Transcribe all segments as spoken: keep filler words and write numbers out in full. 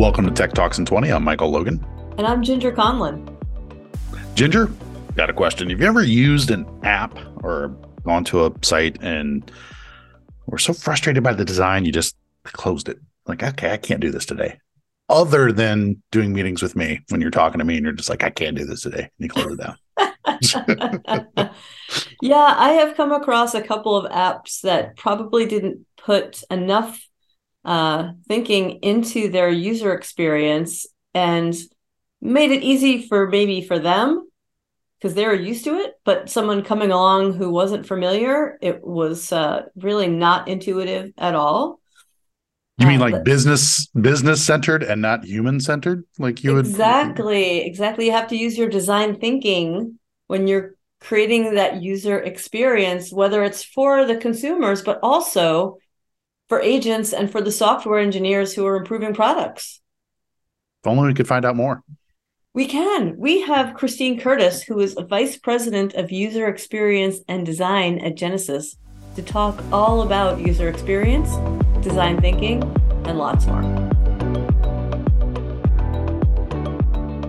Welcome to Tech Talks in twenty. I'm Michael Logan. And I'm Ginger Conlon. Ginger, got a question. Have you ever used an app or gone to a site and were so frustrated by the design, you just closed it? Like, okay, I can't do this today. Other than doing meetings with me when you're talking to me and you're just like, I can't do this today. And you close it down. Yeah, I have come across a couple of apps that probably didn't put enough uh, thinking into their user experience and made it easy for maybe for them because they were used to it. But someone coming along who wasn't familiar, it was uh, really not intuitive at all. You mean like business business centered and not human centered? Like you would exactly, exactly. You have to use your design thinking when you're creating that user experience, whether it's for the consumers, but also for agents and for the software engineers who are improving products. If only we could find out more. We can. We have Christine Curtis, who is a vice president of user experience and design at Genesys, to talk all about user experience, design thinking, and lots more.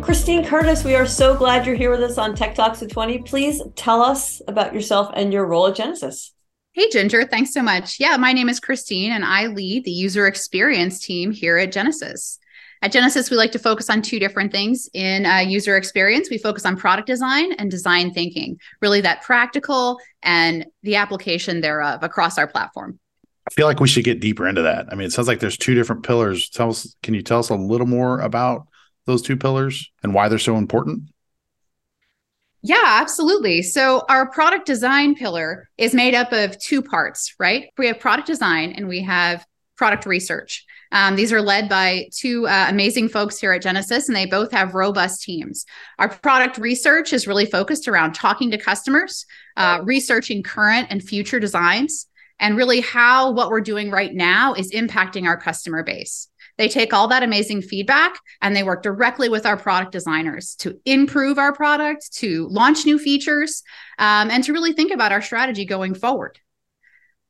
Christine Curtis, we are so glad you're here with us on Tech Talks in twenty. Please tell us about yourself and your role at Genesys. Hey, Ginger. Thanks so much. Yeah, my name is Christine, and I lead the user experience team here at Genesys. At Genesys, we like to focus on two different things. In uh, user experience, we focus on product design and design thinking, really that practical and the application thereof across our platform. I feel like we should get deeper into that. I mean, it sounds like there's two different pillars. Tell us, can you tell us a little more about those two pillars and why they're so important? Yeah, absolutely. So our product design pillar is made up of two parts, right? We have product design and we have product research. Um, these are led by two uh, amazing folks here at Genesys, and they both have robust teams. Our product research is really focused around talking to customers, uh, researching current and future designs, and really how what we're doing right now is impacting our customer base. They take all that amazing feedback and they work directly with our product designers to improve our product, to launch new features, um, and to really think about our strategy going forward.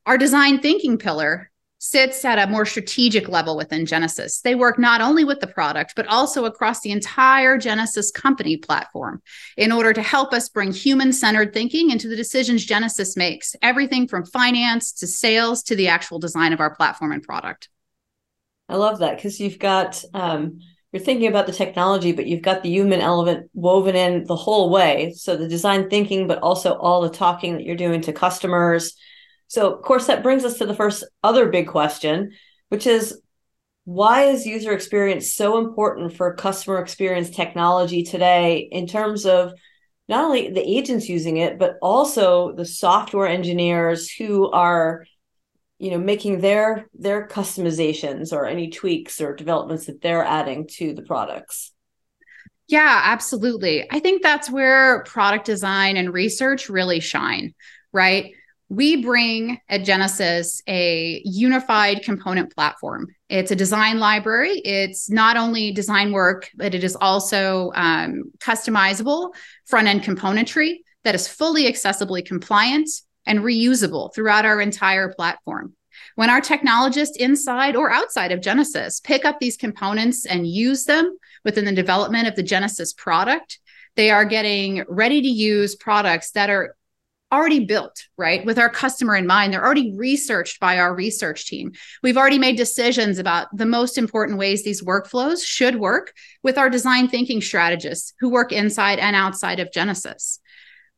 Our design thinking pillar sits at a more strategic level within Genesys. They work not only with the product, but also across the entire Genesys company platform in order to help us bring human-centered thinking into the decisions Genesys makes, everything from finance to sales to the actual design of our platform and product. I love that because you've got, um, you're thinking about the technology, but you've got the human element woven in the whole way. So the design thinking, but also all the talking that you're doing to customers. So, of course, that brings us to the first other big question, which is, why is user experience so important for customer experience technology today in terms of not only the agents using it, but also the software engineers who are, you know, making their their customizations or any tweaks or developments that they're adding to the products? Yeah, absolutely. I think that's where product design and research really shine, right? We bring at Genesys a unified component platform. It's a design library. It's not only design work, but it is also um, customizable front-end componentry that is fully accessibly compliant and reusable throughout our entire platform. When our technologists inside or outside of Genesys pick up these components and use them within the development of the Genesys product, they are getting ready-to-use products that are already built, right? With our customer in mind, they're already researched by our research team. We've already made decisions about the most important ways these workflows should work with our design thinking strategists who work inside and outside of Genesys.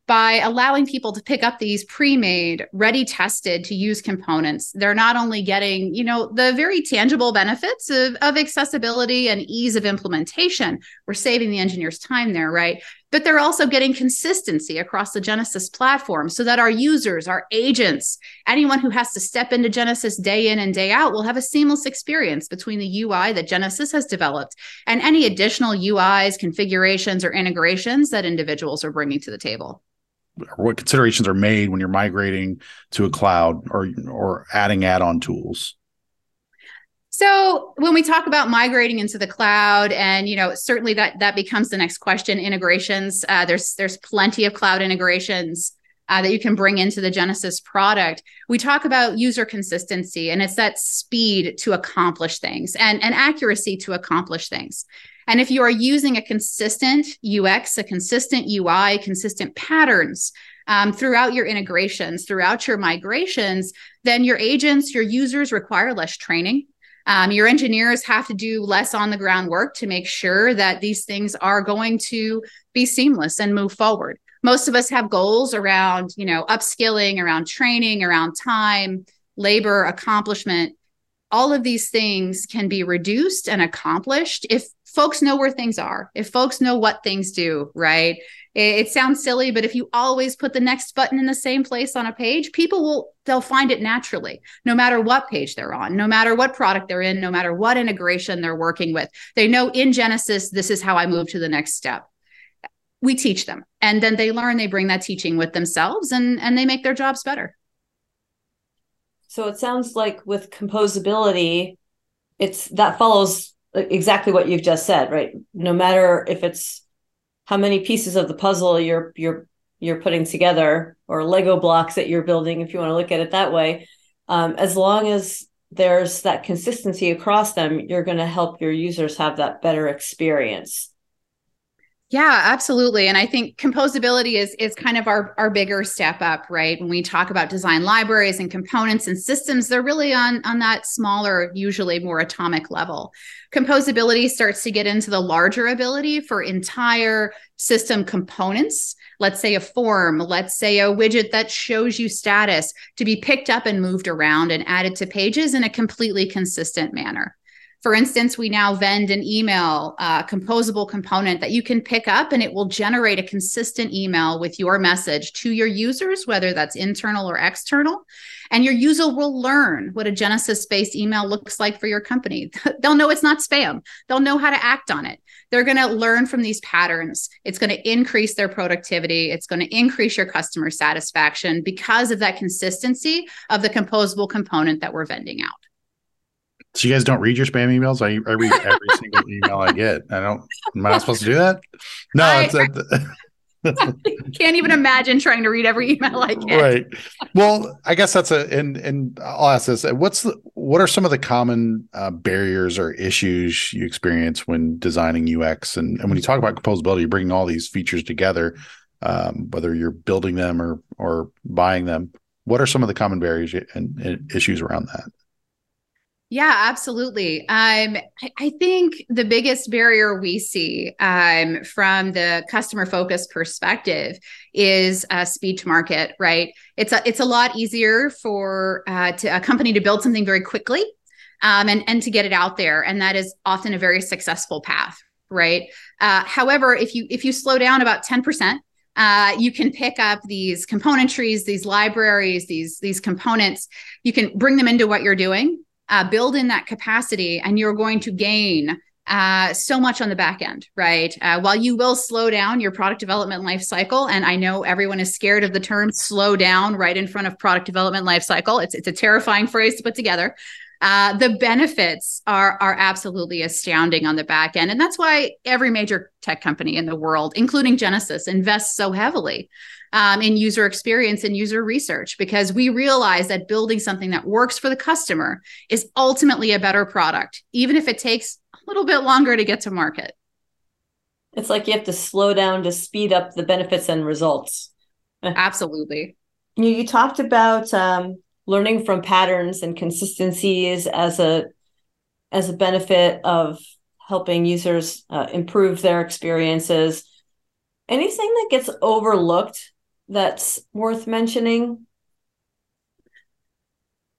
By allowing people to pick up these pre-made, ready tested to use components, they're not only getting, you know, the very tangible benefits of, of accessibility and ease of implementation. We're saving the engineers time there, right? But they're also getting consistency across the Genesys platform so that our users, our agents, anyone who has to step into Genesys day in and day out will have a seamless experience between the U I that Genesys has developed and any additional U Is, configurations, or integrations that individuals are bringing to the table. What considerations are made when you're migrating to a cloud or or adding add-on tools? So when we talk about migrating into the cloud, and you know, certainly that that becomes the next question, integrations. Uh, there's there's plenty of cloud integrations. uh, that you can bring into the Genesys product. We talk about user consistency, and it's that speed to accomplish things and, and accuracy to accomplish things. And if you are using a consistent U X, a consistent U I, consistent patterns um, throughout your integrations, throughout your migrations, then your agents, your users require less training. Um, your engineers have to do less on the ground work to make sure that these things are going to be seamless and move forward. Most of us have goals around, you know, upskilling, around training, around time, labor, accomplishment. All of these things can be reduced and accomplished if folks know where things are, if folks know what things do, right? It, it sounds silly, but if you always put the next button in the same place on a page, people will, they'll find it naturally, no matter what page they're on, no matter what product they're in, no matter what integration they're working with. They know in Genesys, this is how I move to the next step. We teach them, and then they learn, they bring that teaching with themselves, and, and they make their jobs better. So it sounds like with composability, it's that follows exactly what you've just said, right? No matter if it's how many pieces of the puzzle you're you're you're putting together, or Lego blocks that you're building, if you want to look at it that way, um, as long as there's that consistency across them, you're going to help your users have that better experience. Yeah, absolutely. And I think composability is is kind of our, our bigger step up, right? When we talk about design libraries and components and systems, they're really on, on that smaller, usually more atomic level. Composability starts to get into the larger ability for entire system components, let's say a form, let's say a widget that shows you status, to be picked up and moved around and added to pages in a completely consistent manner. For instance, we now vend an email uh, composable component that you can pick up, and it will generate a consistent email with your message to your users, whether that's internal or external. And your user will learn what a Genesys-based email looks like for your company. They'll know it's not spam. They'll know how to act on it. They're going to learn from these patterns. It's going to increase their productivity. It's going to increase your customer satisfaction because of that consistency of the composable component that we're vending out. So you guys don't read your spam emails? I, I read every single email I get. I don't, am I not supposed to do that? No, I, it's at the, I can't even imagine trying to read every email I get. Right. Well, I guess that's a, and, and I'll ask this. What's the, what are some of the common uh, barriers or issues you experience when designing U X? And, and when you talk about composability, you're bringing all these features together, um, whether you're building them or, or buying them. What are some of the common barriers and, and issues around that? Yeah, absolutely. Um, I, I think the biggest barrier we see um, from the customer focus perspective is uh, speed to market, right? It's a, it's a lot easier for uh, to, a company to build something very quickly um, and, and to get it out there. And that is often a very successful path, right? Uh, however, if you if you slow down about ten percent, Uh, you can pick up these componentries, these libraries, these, these components. You can bring them into what you're doing. Uh, build in that capacity, and you're going to gain uh, so much on the back end, right? Uh, while you will slow down your product development life cycle, and I know everyone is scared of the term slow down right in front of product development life cycle. It's it's a terrifying phrase to put together. Uh, the benefits are are absolutely astounding on the back end. And that's why every major tech company in the world, including Genesys, invests so heavily um, in user experience and user research, because we realize that building something that works for the customer is ultimately a better product, even if it takes a little bit longer to get to market. It's like you have to slow down to speed up the benefits and results. Absolutely. You, you talked about... Um... learning from patterns and consistencies as a as a benefit of helping users uh, improve their experiences. Anything that gets overlooked that's worth mentioning?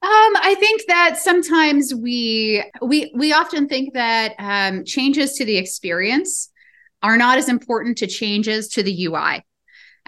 Um, I think that sometimes we we we often think that um, changes to the experience are not as important to changes to the U I.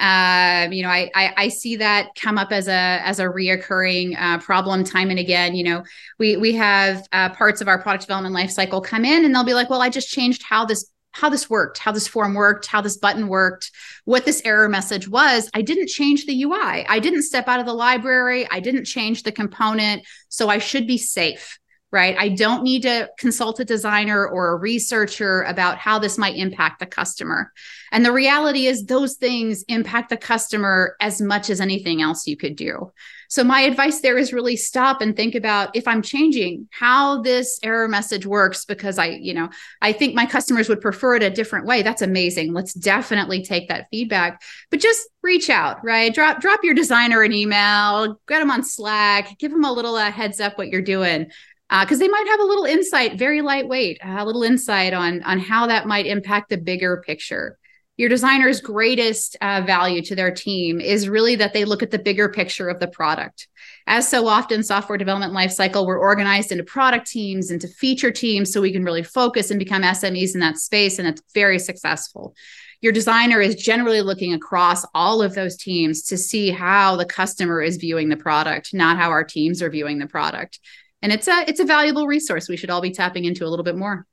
Um, you know, I, I, I see that come up as a, as a reoccurring, uh, problem time and again. You know, we, we have, uh, parts of our product development lifecycle come in, and they'll be like, well, I just changed how this, how this worked, how this form worked, how this button worked, what this error message was. I didn't change the U I. I didn't step out of the library. I didn't change the component. So I should be safe. right? I don't need to consult a designer or a researcher about how this might impact the customer. And the reality is those things impact the customer as much as anything else you could do. So my advice there is really stop and think about, if I'm changing how this error message works because I, you know, I think my customers would prefer it a different way. That's amazing. Let's definitely take that feedback, but just reach out, right? Drop, drop your designer an email, get them on Slack, give them a little uh, heads up what you're doing. Because uh, they might have a little insight, very lightweight, a little insight on, on how that might impact the bigger picture. Your designer's greatest uh, value to their team is really that they look at the bigger picture of the product. As so often, software development lifecycle, we're organized into product teams, into feature teams, so we can really focus and become S M Es in that space, and it's very successful. Your designer is generally looking across all of those teams to see how the customer is viewing the product, not how our teams are viewing the product. And it's a it's a valuable resource we should all be tapping into a little bit more.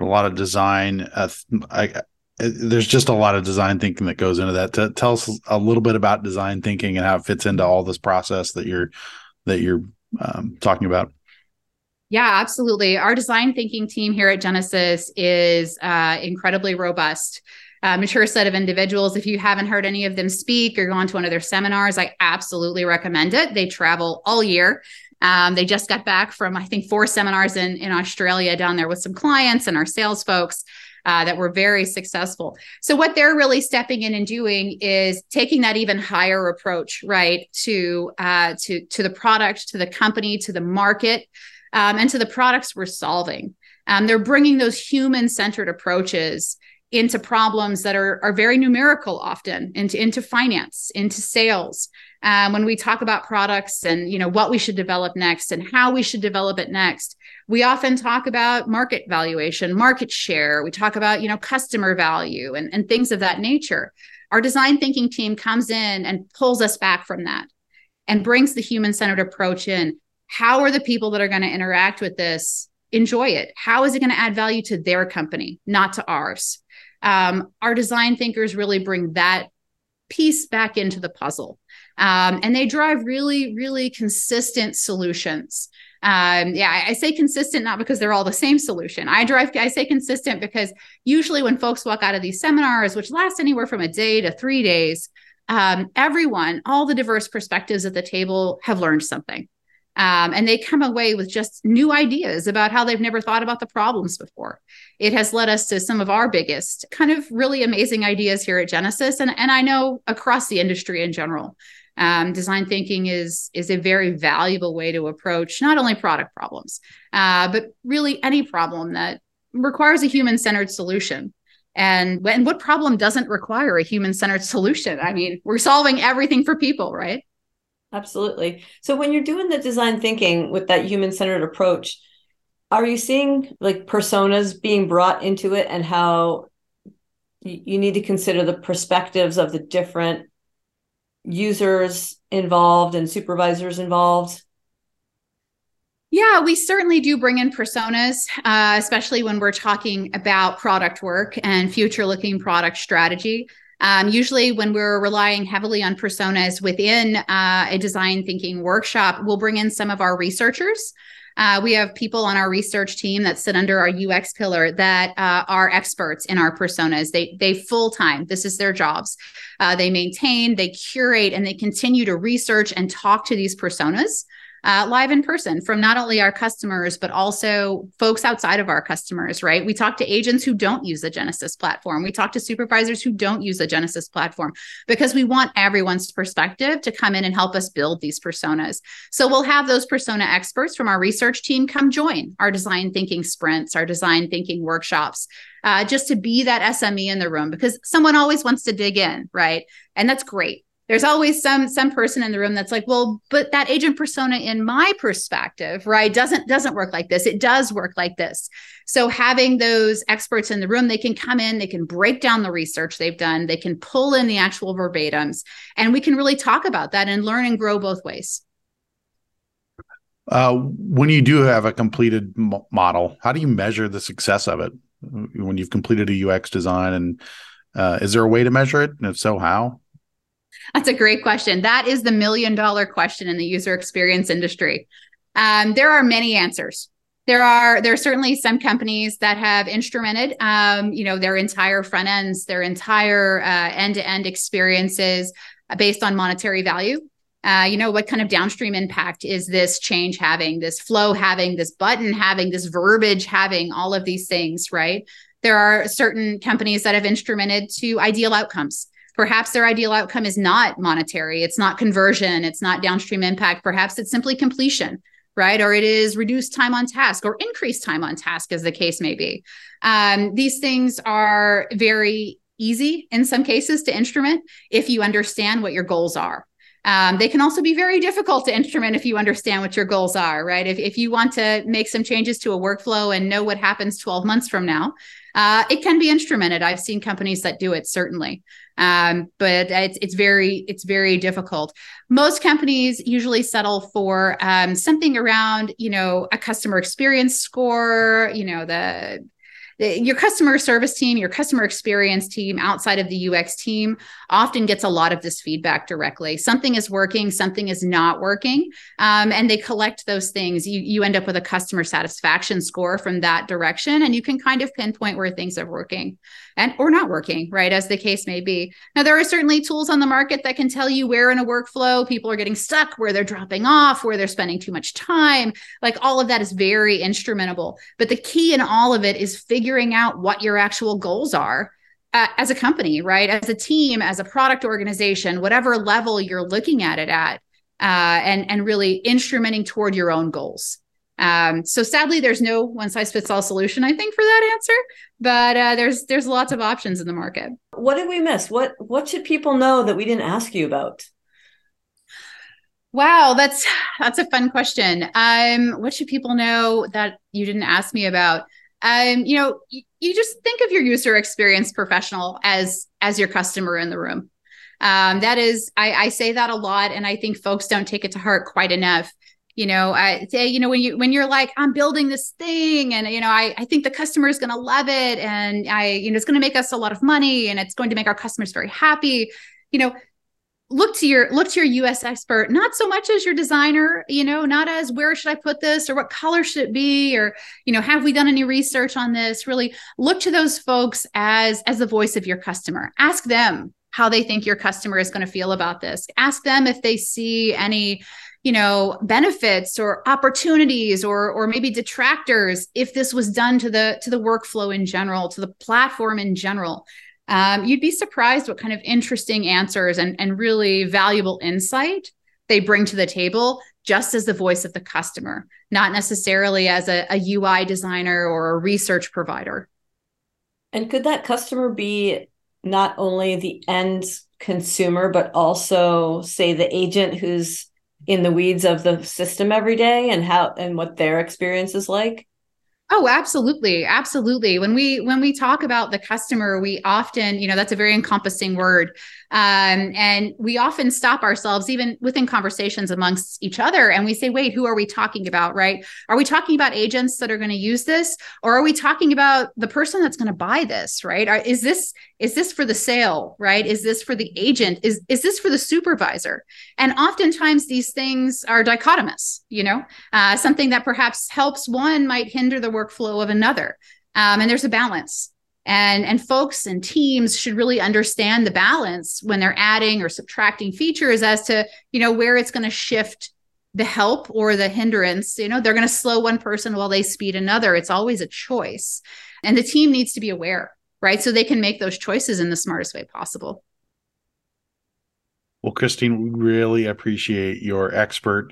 A lot of design. Uh, I, there's just a lot of design thinking that goes into that. T- tell us a little bit about design thinking and how it fits into all this process that you're that you're um, talking about. Yeah, absolutely. Our design thinking team here at Genesys is uh, incredibly robust. A mature set of individuals. If you haven't heard any of them speak or gone to one of their seminars, I absolutely recommend it. They travel all year. Um, they just got back from, I think, four seminars in, in Australia down there with some clients and our sales folks uh, that were very successful. So what they're really stepping in and doing is taking that even higher approach, right, to uh, to, to the product, to the company, to the market, um, and to the products we're solving. Um, they're bringing those human-centered approaches into problems that are, are very numerical often, into, into finance, into sales. Um, when we talk about products and, you know, what we should develop next and how we should develop it next, we often talk about market valuation, market share. We talk about, you know, customer value and, and things of that nature. Our design thinking team comes in and pulls us back from that and brings the human-centered approach in. How are the people that are going to interact with this enjoy it? How is it going to add value to their company, not to ours? Um, our design thinkers really bring that piece back into the puzzle. Um, and they drive really, really consistent solutions. Um, yeah, I, I say consistent, not because they're all the same solution. I drive, I say consistent because usually when folks walk out of these seminars, which last anywhere from a day to three days, um, everyone, all the diverse perspectives at the table have learned something. Um, and they come away with just new ideas about how they've never thought about the problems before. It has led us to some of our biggest kind of really amazing ideas here at Genesys. And, and I know across the industry in general, um, design thinking is, is a very valuable way to approach not only product problems, uh, but really any problem that requires a human-centered solution. And, and what problem doesn't require a human-centered solution? I mean, we're solving everything for people, right? Absolutely. So when you're doing the design thinking with that human-centered approach, are you seeing like personas being brought into it and how you need to consider the perspectives of the different users involved and supervisors involved? Yeah, we certainly do bring in personas, uh, especially when we're talking about product work and future-looking product strategy. Um, usually when we're relying heavily on personas within uh, a design thinking workshop, we'll bring in some of our researchers. Uh, we have people on our research team that sit under our U X pillar that uh, are experts in our personas. They they full-time, this is their jobs. Uh, they maintain, they curate, and they continue to research and talk to these personas uh, live in person from not only our customers, but also folks outside of our customers, right? We talk to agents who don't use the Genesys platform. We talk to supervisors who don't use the Genesys platform because we want everyone's perspective to come in and help us build these personas. So we'll have those persona experts from our research team come join our design thinking sprints, our design thinking workshops, uh, just to be that S M E in the room because someone always wants to dig in, right? And that's great. There's always some some person in the room that's like, well, but that agent persona in my perspective, right, doesn't doesn't work like this. It does work like this. So having those experts in the room, they can come in, they can break down the research they've done, they can pull in the actual verbatims, and we can really talk about that and learn and grow both ways. Uh, when you do have a completed m- model, how do you measure the success of it? When you've completed a U X design, and uh, is there a way to measure it? And if so, how? That's a great question. That is the million dollar question in the user experience industry. Um, there are many answers. There are there are certainly some companies that have instrumented, um, you know, their entire front ends, their entire uh, end-to-end experiences based on monetary value. Uh, you know, what kind of downstream impact is this change having, this flow having, this button having, this verbiage having, all of these things, right? There are certain companies that have instrumented to ideal outcomes. Perhaps their ideal outcome is not monetary. It's not conversion. It's not downstream impact. Perhaps it's simply completion, right? Or it is reduced time on task or increased time on task, as the case may be. Um, these things are very easy in some cases to instrument if you understand what your goals are. Um, they can also be very difficult to instrument if you understand what your goals are, right? If, if you want to make some changes to a workflow and know what happens twelve months from now, uh, it can be instrumented. I've seen companies that do it, certainly. Um, but it's, it's very, it's very difficult. Most companies usually settle for um, something around, you know, a customer experience score, you know, the your customer service team, your customer experience team outside of the U X team often gets a lot of this feedback directly. Something is working, something is not working, um, and they collect those things. You, you end up with a customer satisfaction score from that direction, and you can kind of pinpoint where things are working and or not working, right, as the case may be. Now, there are certainly tools on the market that can tell you where in a workflow people are getting stuck, where they're dropping off, where they're spending too much time. Like, all of that is very instrumentable. But the key in all of it is figuring figuring out what your actual goals are uh, as a company, right? As a team, as a product organization, whatever level you're looking at it at, uh, and, and really instrumenting toward your own goals. Um, so sadly, there's no one-size-fits-all solution, I think, for that answer, but uh, there's there's lots of options in the market. What did we miss? What what should people know that we didn't ask you about? Wow, that's that's a fun question. Um, what should people know that you didn't ask me about? Um, you know, you, you just think of your user experience professional as as your customer in the room. Um, that is, I, I say that a lot, and I think folks don't take it to heart quite enough. You know, I say, you know, when you when you're like, I'm building this thing, and you know, I I think the customer is going to love it, and I, you know, it's going to make us a lot of money, and it's going to make our customers very happy. You know, look to your look to your U X expert, not so much as your designer, you know, not as where should I put this or what color should it be or, you know, have we done any research on this? Really look to those folks as, as the voice of your customer. Ask them how they think your customer is going to feel about this. Ask them if they see any, you know, benefits or opportunities or or maybe detractors if this was done to the to the workflow in general, to the platform in general. Um, you'd be surprised what kind of interesting answers and, and really valuable insight they bring to the table just as the voice of the customer, not necessarily as a, a U I designer or a research provider. And could that customer be not only the end consumer, but also, say, the agent who's in the weeds of the system every day and how and what their experience is like? Oh, absolutely. Absolutely. When we when we talk about the customer, we often, you know, that's a very encompassing word. Um, and we often stop ourselves even within conversations amongst each other. And we say, wait, who are we talking about? Right? Are we talking about agents that are going to use this? Or are we talking about the person that's going to buy this? Right? Are, is this is this for the sale? Right? Is this for the agent? Is, is this for the supervisor? And oftentimes these things are dichotomous, you know, uh, something that perhaps helps one might hinder the workflow of another. Um, and there's a balance. And, and folks and teams should really understand the balance when they're adding or subtracting features as to, you know, where it's going to shift the help or the hindrance. You know, they're going to slow one person while they speed another. It's always a choice. And the team needs to be aware, right? So they can make those choices in the smartest way possible. Well, Christine, we really appreciate your expert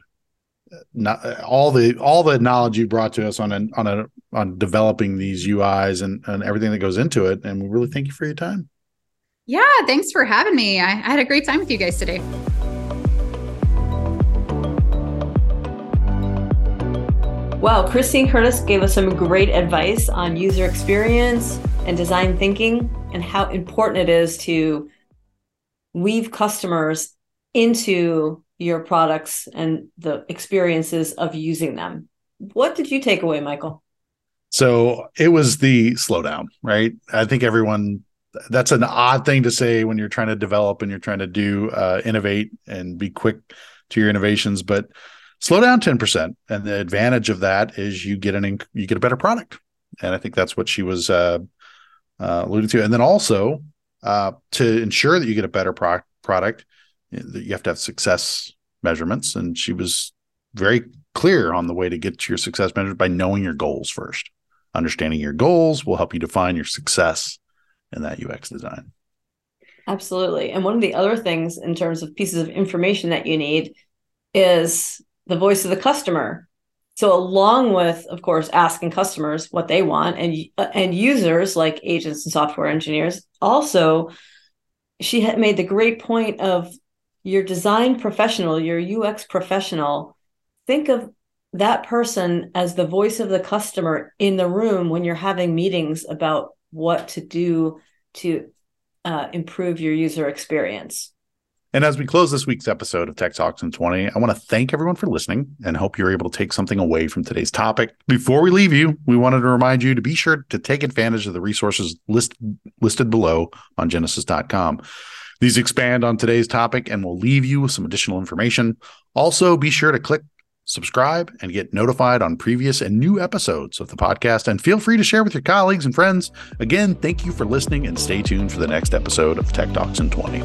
Not, all the all the knowledge you brought to us on a, on a, on developing these U Is and, and everything that goes into it. And we really thank you for your time. Yeah, thanks for having me. I, I had a great time with you guys today. Wow, Christine Curtis gave us some great advice on user experience and design thinking and how important it is to weave customers into your products and the experiences of using them. What did you take away, Michael? So it was the slowdown, right? I think everyone, that's an odd thing to say when you're trying to develop and you're trying to do, uh, innovate and be quick to your innovations. But slow down ten percent. And the advantage of that is you get an inc- you get a better product. And I think that's what she was uh, uh, alluding to. And then also uh, to ensure that you get a better pro- product, you have to have success measurements. And she was very clear on the way to get to your success measurement by knowing your goals first. Understanding your goals will help you define your success in that U X design. Absolutely. And one of the other things in terms of pieces of information that you need is the voice of the customer. So along with, of course, asking customers what they want and, and users like agents and software engineers, also, she had made the great point of your design professional, your U X professional, think of that person as the voice of the customer in the room when you're having meetings about what to do to uh, improve your user experience. And as we close this week's episode of Tech Talks in twenty, I want to thank everyone for listening and hope you're able to take something away from today's topic. Before we leave you, we wanted to remind you to be sure to take advantage of the resources list, listed below on genesys dot com. These expand on today's topic and will leave you with some additional information. Also, be sure to click subscribe and get notified on previous and new episodes of the podcast. And feel free to share with your colleagues and friends. Again, thank you for listening and stay tuned for the next episode of Tech Talks in twenty.